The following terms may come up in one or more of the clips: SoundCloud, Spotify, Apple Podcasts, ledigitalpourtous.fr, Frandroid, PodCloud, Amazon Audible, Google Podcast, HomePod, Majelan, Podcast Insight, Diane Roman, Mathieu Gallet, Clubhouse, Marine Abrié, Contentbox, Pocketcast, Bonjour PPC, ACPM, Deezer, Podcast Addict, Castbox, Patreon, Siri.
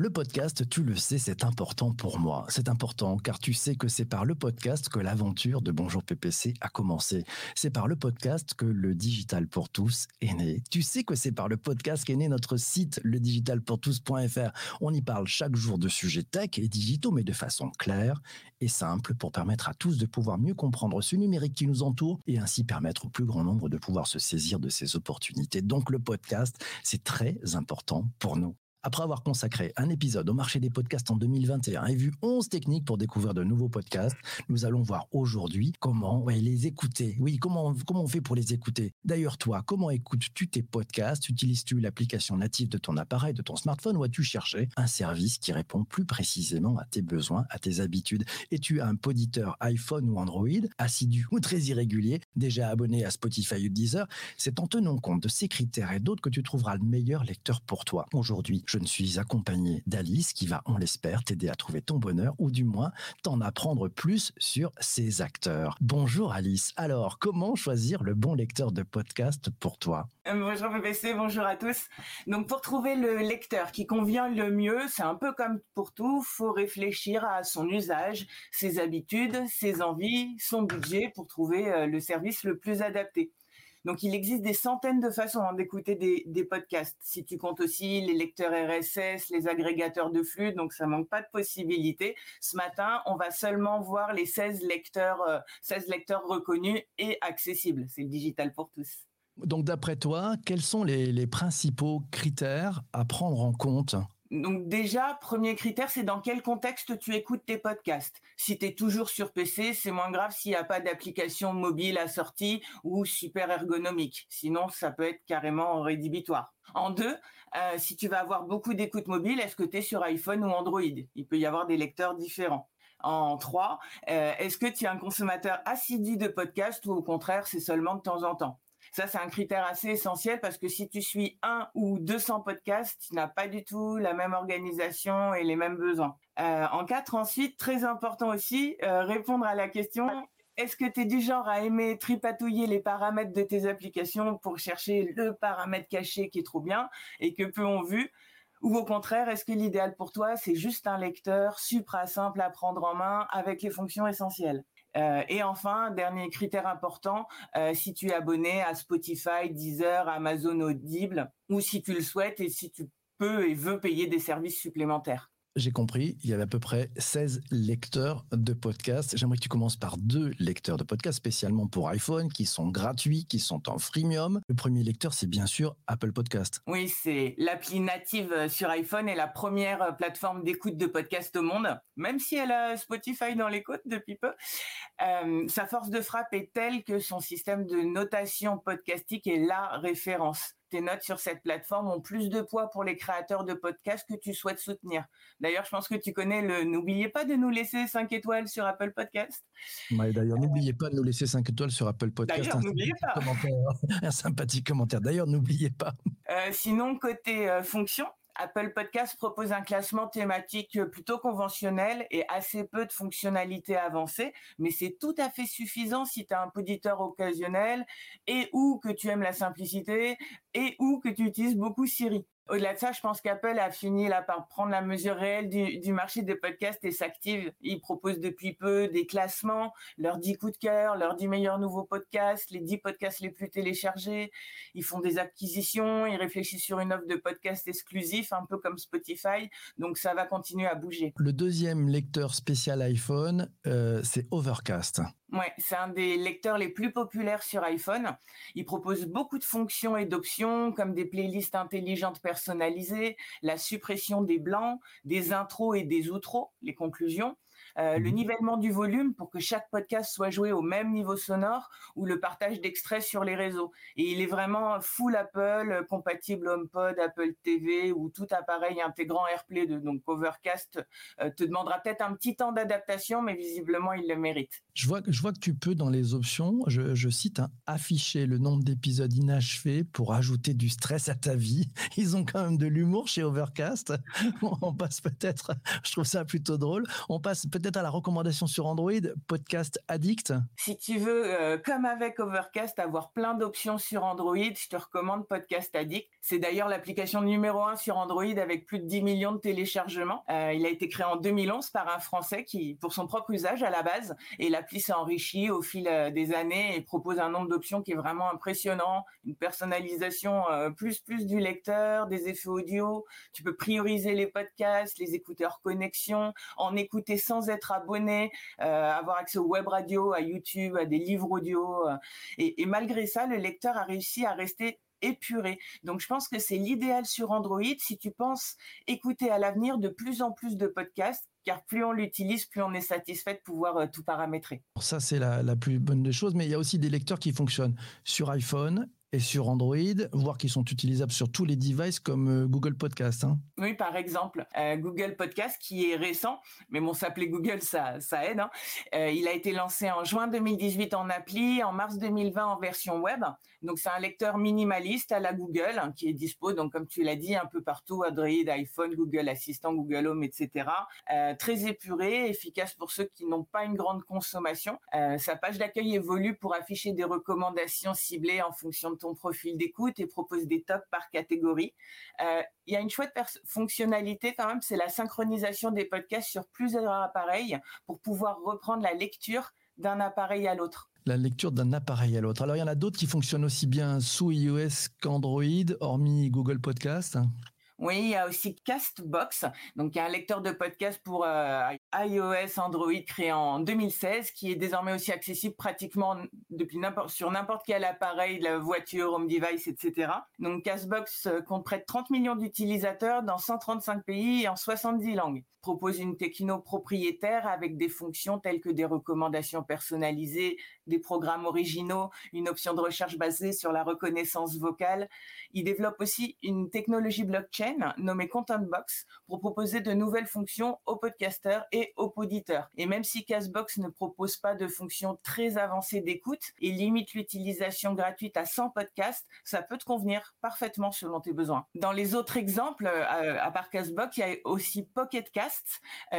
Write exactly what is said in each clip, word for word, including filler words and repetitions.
Le podcast, tu le sais, c'est important pour moi. C'est important car tu sais que c'est par le podcast que l'aventure de Bonjour P P C a commencé. C'est par le podcast que le Digital pour tous est né. Tu sais que c'est par le podcast qu'est né notre site, ledigitalpourtous.fr. On y parle chaque jour de sujets tech et digitaux, mais de façon claire et simple pour permettre à tous de pouvoir mieux comprendre ce numérique qui nous entoure et ainsi permettre au plus grand nombre de pouvoir se saisir de ces opportunités. Donc le podcast, c'est très important pour nous. Après avoir consacré un épisode au marché des podcasts en deux mille vingt et un et vu onze techniques pour découvrir de nouveaux podcasts, nous allons voir aujourd'hui comment ouais, les écouter. Oui, comment, comment on fait pour les écouter. D'ailleurs, toi, comment écoutes-tu tes podcasts? Utilises-tu l'application native de ton appareil, de ton smartphone, ou as-tu cherché un service qui répond plus précisément à tes besoins, à tes habitudes? Es-tu un poditeur iPhone ou Android, assidu ou très irrégulier, déjà abonné à Spotify ou Deezer? C'est en tenant compte de ces critères et d'autres que tu trouveras le meilleur lecteur pour toi. Aujourd'hui, je ne suis accompagné d'Alice qui va, on l'espère, t'aider à trouver ton bonheur ou du moins t'en apprendre plus sur ses acteurs. Bonjour Alice. Alors, comment choisir le bon lecteur de podcast pour toi ? Bonjour P P C, bonjour à tous. Donc pour trouver le lecteur qui convient le mieux, c'est un peu comme pour tout, faut réfléchir à son usage, ses habitudes, ses envies, son budget pour trouver le service le plus adapté. Donc, il existe des centaines de façons hein, d'écouter des, des podcasts. Si tu comptes aussi les lecteurs R S S, les agrégateurs de flux, donc ça manque pas de possibilités. Ce matin, on va seulement voir les seize lecteurs, euh, seize lecteurs reconnus et accessibles. C'est le digital pour tous. Donc, d'après toi, quels sont les, les principaux critères à prendre en compte ? Donc déjà, premier critère, c'est dans quel contexte tu écoutes tes podcasts. Si tu es toujours sur P C, c'est moins grave s'il n'y a pas d'application mobile assortie ou super ergonomique. Sinon, ça peut être carrément rédhibitoire. En deux, euh, si tu vas avoir beaucoup d'écoute mobile, est-ce que tu es sur iPhone ou Android? Il peut y avoir des lecteurs différents. En trois, euh, est-ce que tu es un consommateur assidu de podcasts ou au contraire, c'est seulement de temps en temps? Ça, c'est un critère assez essentiel parce que si tu suis un ou deux cents podcasts, tu n'as pas du tout la même organisation et les mêmes besoins. Euh, en quatre, ensuite, très important aussi, euh, répondre à la question « Est-ce que tu es du genre à aimer tripatouiller les paramètres de tes applications pour chercher le paramètre caché qui est trop bien et que peu ont vu ?» Ou au contraire, est-ce que l'idéal pour toi, c'est juste un lecteur supra simple à prendre en main avec les fonctions essentielles ? Euh, et enfin, dernier critère important, euh, si tu es abonné à Spotify, Deezer, Amazon Audible, ou si tu le souhaites et si tu peux et veux payer des services supplémentaires. J'ai compris, il y avait à peu près seize lecteurs de podcasts. J'aimerais que tu commences par deux lecteurs de podcasts spécialement pour iPhone qui sont gratuits, qui sont en freemium. Le premier lecteur, c'est bien sûr Apple Podcasts. Oui, c'est l'appli native sur iPhone et la première plateforme d'écoute de podcasts au monde, même si elle a Spotify dans les côtes depuis peu. Euh, sa force de frappe est telle que son système de notation podcastique est la référence. Tes notes sur cette plateforme ont plus de poids pour les créateurs de podcasts que tu souhaites soutenir. D'ailleurs, je pense que tu connais le « N'oubliez pas de nous laisser cinq étoiles sur Apple Podcasts ». Ouais, d'ailleurs, euh... n'oubliez pas de nous laisser cinq étoiles sur Apple Podcasts. D'ailleurs, n'oubliez pas. Un sympathique commentaire. D'ailleurs, n'oubliez pas. Euh, sinon, côté euh, fonction, Apple Podcasts propose un classement thématique plutôt conventionnel et assez peu de fonctionnalités avancées, mais c'est tout à fait suffisant si tu as un poditeur occasionnel et ou que tu aimes la simplicité et ou que tu utilises beaucoup Siri. Au-delà de ça, je pense qu'Apple a fini là par prendre la mesure réelle du, du marché des podcasts et s'active. Ils proposent depuis peu des classements, leurs dix coups de cœur, leurs dix meilleurs nouveaux podcasts, les dix podcasts les plus téléchargés. Ils font des acquisitions, ils réfléchissent sur une offre de podcasts exclusif, un peu comme Spotify. Donc, ça va continuer à bouger. Le deuxième lecteur spécial iPhone, euh, c'est Overcast. Ouais, c'est un des lecteurs les plus populaires sur iPhone. Il propose beaucoup de fonctions et d'options comme des playlists intelligentes personnalisées, la suppression des blancs, des intros et des outros, les conclusions, euh, le nivellement du volume pour que chaque podcast soit joué au même niveau sonore ou le partage d'extraits sur les réseaux. Et il est vraiment full Apple, compatible HomePod, Apple T V ou tout appareil intégrant AirPlay deux. Donc Overcast euh, te demandera peut-être un petit temps d'adaptation, mais visiblement il le mérite. Je vois que Je vois que tu peux, dans les options, je, je cite, hein, afficher le nombre d'épisodes inachevés pour ajouter du stress à ta vie. Ils ont quand même de l'humour chez Overcast. On passe peut-être, je trouve ça plutôt drôle, on passe peut-être peut-être à la recommandation sur Android, Podcast Addict. Si tu veux, euh, comme avec Overcast, avoir plein d'options sur Android, je te recommande Podcast Addict. C'est d'ailleurs l'application numéro un sur Android avec plus de dix millions de téléchargements. Euh, il a été créé en deux mille onze par un Français qui, pour son propre usage à la base, et l'appli s'est enrichie au fil des années et propose un nombre d'options qui est vraiment impressionnant, une personnalisation euh, plus plus du lecteur, des effets audio. Tu peux prioriser les podcasts, les écouteurs connexion, en écouter sans être abonné, euh, avoir accès aux web radios, à YouTube, à des livres audio. Euh, et, et malgré ça, le lecteur a réussi à rester épuré. Donc, je pense que c'est l'idéal sur Android si tu penses écouter à l'avenir de plus en plus de podcasts, car plus on l'utilise, plus on est satisfait de pouvoir tout paramétrer. Alors ça, c'est la, la plus bonne des choses, mais il y a aussi des lecteurs qui fonctionnent sur iPhone et sur Android, voire qui sont utilisables sur tous les devices comme Google Podcast. Hein. Oui, par exemple, euh, Google Podcast qui est récent, mais bon, s'appeler Google, ça, ça aide. Hein. Euh, il a été lancé en juin deux mille dix-huit en appli, en mars deux mille vingt en version web. Donc, c'est un lecteur minimaliste à la Google hein, qui est dispo, donc comme tu l'as dit, un peu partout, Android, iPhone, Google Assistant, Google Home, et cetera. Euh, très épuré, efficace pour ceux qui n'ont pas une grande consommation. Euh, sa page d'accueil évolue pour afficher des recommandations ciblées en fonction de ton profil d'écoute et propose des tops par catégorie. Euh, il y a une chouette pers- fonctionnalité quand même, c'est la synchronisation des podcasts sur plusieurs appareils pour pouvoir reprendre la lecture d'un appareil à l'autre. La lecture d'un appareil à l'autre. Alors, il y en a d'autres qui fonctionnent aussi bien sous iOS qu'Android, hormis Google Podcast. Oui, il y a aussi Castbox, donc un lecteur de podcast pour euh, iOS, Android, créé en deux mille seize, qui est désormais aussi accessible pratiquement depuis n'importe, sur n'importe quel appareil, la voiture, home device, et cetera. Donc Castbox compte près de trente millions d'utilisateurs dans cent trente-cinq pays et en soixante-dix langues. Propose une techno propriétaire avec des fonctions telles que des recommandations personnalisées, des programmes originaux, une option de recherche basée sur la reconnaissance vocale. Il développe aussi une technologie blockchain nommée Contentbox pour proposer de nouvelles fonctions aux podcasteurs et aux poditeurs. Et même si Castbox ne propose pas de fonctions très avancées d'écoute et limite l'utilisation gratuite à cent podcasts, ça peut te convenir parfaitement selon tes besoins. Dans les autres exemples, à part Castbox, il y a aussi Pocketcast,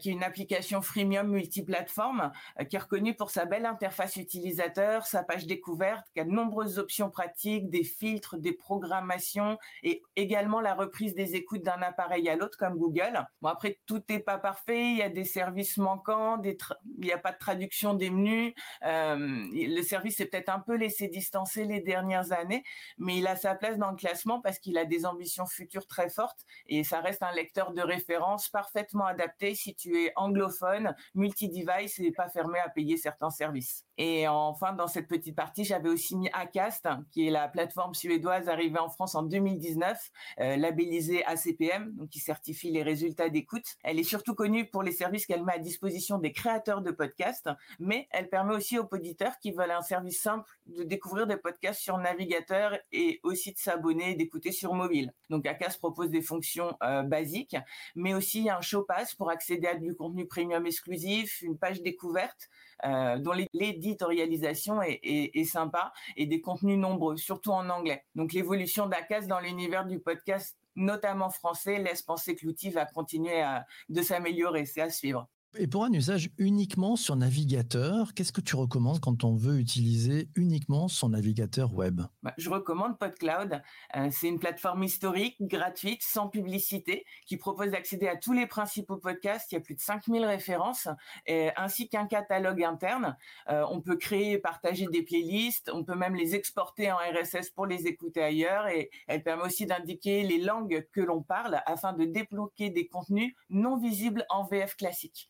qui est une application freemium multiplateforme qui est reconnue pour sa belle interface utilisateur, sa page découverte, qui a de nombreuses options pratiques, des filtres, des programmations et également la reprise des écoutes d'un appareil à l'autre comme Google. Bon, après, tout n'est pas parfait, il y a des services manquants, des tra- il n'y a pas de traduction des menus. Euh, le service s'est peut-être un peu laissé distancer les dernières années, mais il a sa place dans le classement parce qu'il a des ambitions futures très fortes et ça reste un lecteur de référence parfaitement adapté si tu es anglophone, multi-device et pas fermé à payer certains services. Et enfin, dans cette petite partie, j'avais aussi mis ACAST, qui est la plateforme suédoise arrivée en France en deux mille dix-neuf, euh, labellisée A C P M, donc qui certifie les résultats d'écoute. Elle est surtout connue pour les services qu'elle met à disposition des créateurs de podcasts, mais elle permet aussi aux poditeurs qui veulent un service simple de découvrir des podcasts sur navigateur et aussi de s'abonner et d'écouter sur mobile. Donc ACAST propose des fonctions euh, basiques, mais aussi un show pass pour accéder à du contenu premium exclusif, une page découverte, Euh, dont l'éditorialisation est, est, est sympa et des contenus nombreux, surtout en anglais. Donc l'évolution d'ACAST dans l'univers du podcast, notamment français, laisse penser que l'outil va continuer à, de s'améliorer, c'est à suivre. Et pour un usage uniquement sur navigateur, qu'est-ce que tu recommandes quand on veut utiliser uniquement son navigateur web ? Bah, je recommande PodCloud. Euh, c'est une plateforme historique, gratuite, sans publicité, qui propose d'accéder à tous les principaux podcasts. Il y a plus de cinq mille références, et, ainsi qu'un catalogue interne. Euh, on peut créer et partager des playlists. On peut même les exporter en R S S pour les écouter ailleurs. Et elle permet aussi d'indiquer les langues que l'on parle afin de débloquer des contenus non visibles en V F classique.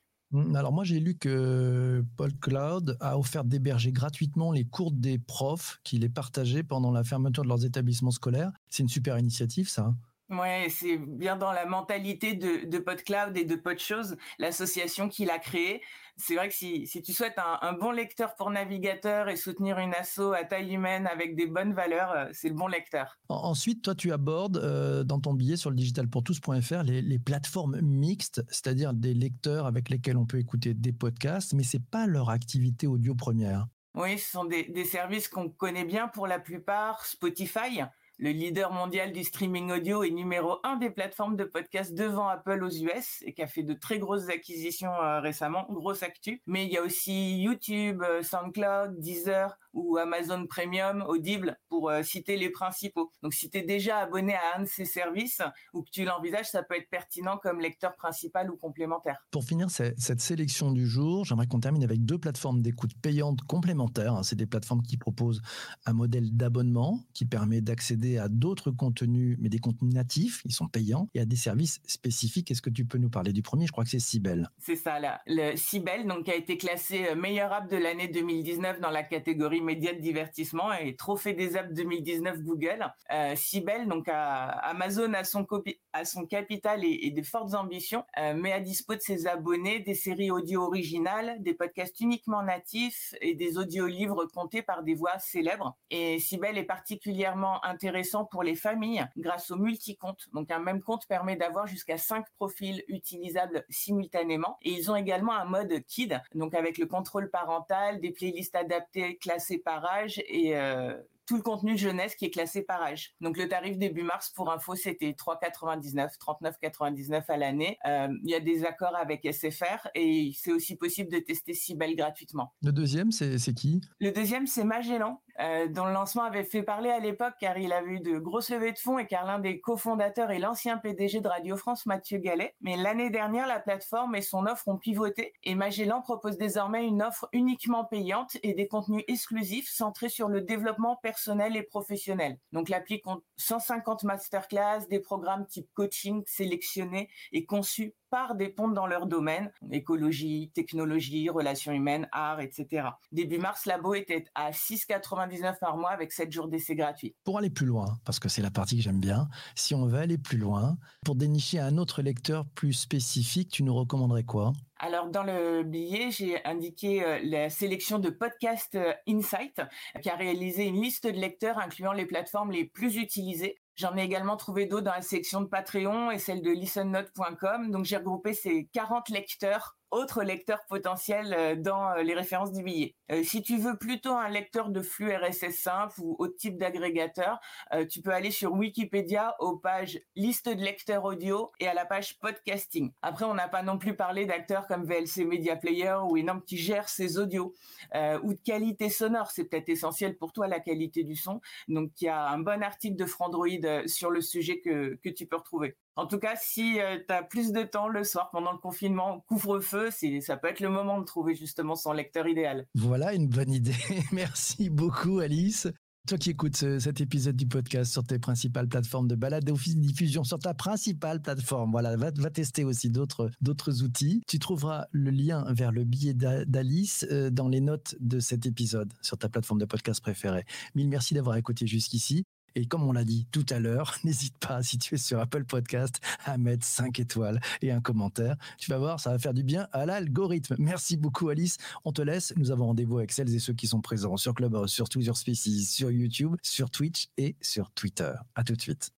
Alors moi j'ai lu que PodCloud a offert d'héberger gratuitement les cours des profs qui les partageaient pendant la fermeture de leurs établissements scolaires. C'est une super initiative ça. Ouais, c'est bien dans la mentalité de, de PodCloud et de Podchose, l'association qu'il a créée. C'est vrai que si, si tu souhaites un, un bon lecteur pour navigateur et soutenir une asso à taille humaine avec des bonnes valeurs, c'est le bon lecteur. Ensuite, toi, tu abordes euh, dans ton billet sur ledigitalpourtous.fr les, les plateformes mixtes, c'est-à-dire des lecteurs avec lesquels on peut écouter des podcasts, mais ce n'est pas leur activité audio première. Oui, ce sont des, des services qu'on connaît bien pour la plupart, Spotify, Le leader mondial du streaming audio est numéro un des plateformes de podcast devant Apple aux U S et qui a fait de très grosses acquisitions euh, récemment, grosse actu. Mais il y a aussi YouTube, euh, SoundCloud, Deezer ou Amazon Premium, Audible, pour euh, citer les principaux. Donc si tu es déjà abonné à un de ces services ou que tu l'envisages, ça peut être pertinent comme lecteur principal ou complémentaire. Pour finir cette, cette sélection du jour, j'aimerais qu'on termine avec deux plateformes d'écoute payantes complémentaires. C'est des plateformes qui proposent un modèle d'abonnement qui permet d'accéder à d'autres contenus, mais des contenus natifs, ils sont payants, et à des services spécifiques. Est-ce que tu peux nous parler du premier ? Je crois que c'est Sybel. C'est ça, là. Le Sybel, donc, a été classé meilleur app de l'année deux mille dix-neuf dans la catégorie médias de divertissement et trophée des apps deux mille dix-neuf Google. Euh, Sybel, donc à Amazon a son, copi- a son capital et, et de fortes ambitions, euh, met à dispo de ses abonnés des séries audio originales, des podcasts uniquement natifs et des audiolivres comptés par des voix célèbres. Et Sybel est particulièrement intéressant pour les familles grâce au multi-compte. Donc un même compte permet d'avoir jusqu'à cinq profils utilisables simultanément. Et ils ont également un mode kid, donc avec le contrôle parental, des playlists adaptées, classées par âge et euh, tout le contenu jeunesse qui est classé par âge. Donc le tarif début mars pour info c'était trois quatre-vingt-dix-neuf, trente-neuf quatre-vingt-dix-neuf à l'année. Euh, il y a des accords avec S F R et c'est aussi possible de tester Sybel gratuitement. Le deuxième c'est, c'est qui ? Le deuxième c'est Majelan. Euh, dont le lancement avait fait parler à l'époque car il avait eu de grosses levées de fonds et car l'un des cofondateurs est l'ancien P D G de Radio France, Mathieu Gallet. Mais l'année dernière, la plateforme et son offre ont pivoté et Majelan propose désormais une offre uniquement payante et des contenus exclusifs centrés sur le développement personnel et professionnel. Donc l'appli compte cent cinquante masterclass, des programmes type coaching sélectionnés et conçus par des pontes dans leur domaine, écologie, technologie, relations humaines, art, et cetera. Début mars, l'abo était à six quatre-vingt-dix-neuf par mois avec sept jours d'essai gratuits. Pour aller plus loin, parce que c'est la partie que j'aime bien, si on veut aller plus loin, pour dénicher un autre lecteur plus spécifique, tu nous recommanderais quoi ? Alors, dans le billet, j'ai indiqué la sélection de Podcast Insight, qui a réalisé une liste de lecteurs incluant les plateformes les plus utilisées. J'en ai également trouvé d'autres dans la section de Patreon et celle de listen note point com. Donc, j'ai regroupé ces quarante lecteurs, autres lecteurs potentiels dans les références du billet. Euh, si tu veux plutôt un lecteur de flux R S S simple ou autre type d'agrégateur, euh, tu peux aller sur Wikipédia aux pages liste de lecteurs audio et à la page podcasting. Après, on n'a pas non plus parlé d'acteurs comme V L C Media Player ou Enorme qui gèrent ces audios euh, ou de qualité sonore. C'est peut-être essentiel pour toi, la qualité du son. Donc, il y a un bon article de Frandroid sur le sujet que, que tu peux retrouver. En tout cas, si euh, tu as plus de temps le soir pendant le confinement, couvre-feu, c'est, ça peut être le moment de trouver justement son lecteur idéal. Voilà une bonne idée. Merci beaucoup, Alice. Toi qui écoutes ce, cet épisode du podcast sur tes principales plateformes de balade et office de diffusion, sur ta principale plateforme, voilà, va, va tester aussi d'autres, d'autres outils. Tu trouveras le lien vers le billet d'A, d'Alice euh, dans les notes de cet épisode sur ta plateforme de podcast préférée. Mille merci d'avoir écouté jusqu'ici. Et comme on l'a dit tout à l'heure, n'hésite pas, si tu es sur Apple Podcasts, à mettre cinq étoiles et un commentaire. Tu vas voir, ça va faire du bien à l'algorithme. Merci beaucoup, Alice. On te laisse. Nous avons rendez-vous avec celles et ceux qui sont présents sur Clubhouse, sur Twitter Spaces, sur YouTube, sur Twitch et sur Twitter. À tout de suite.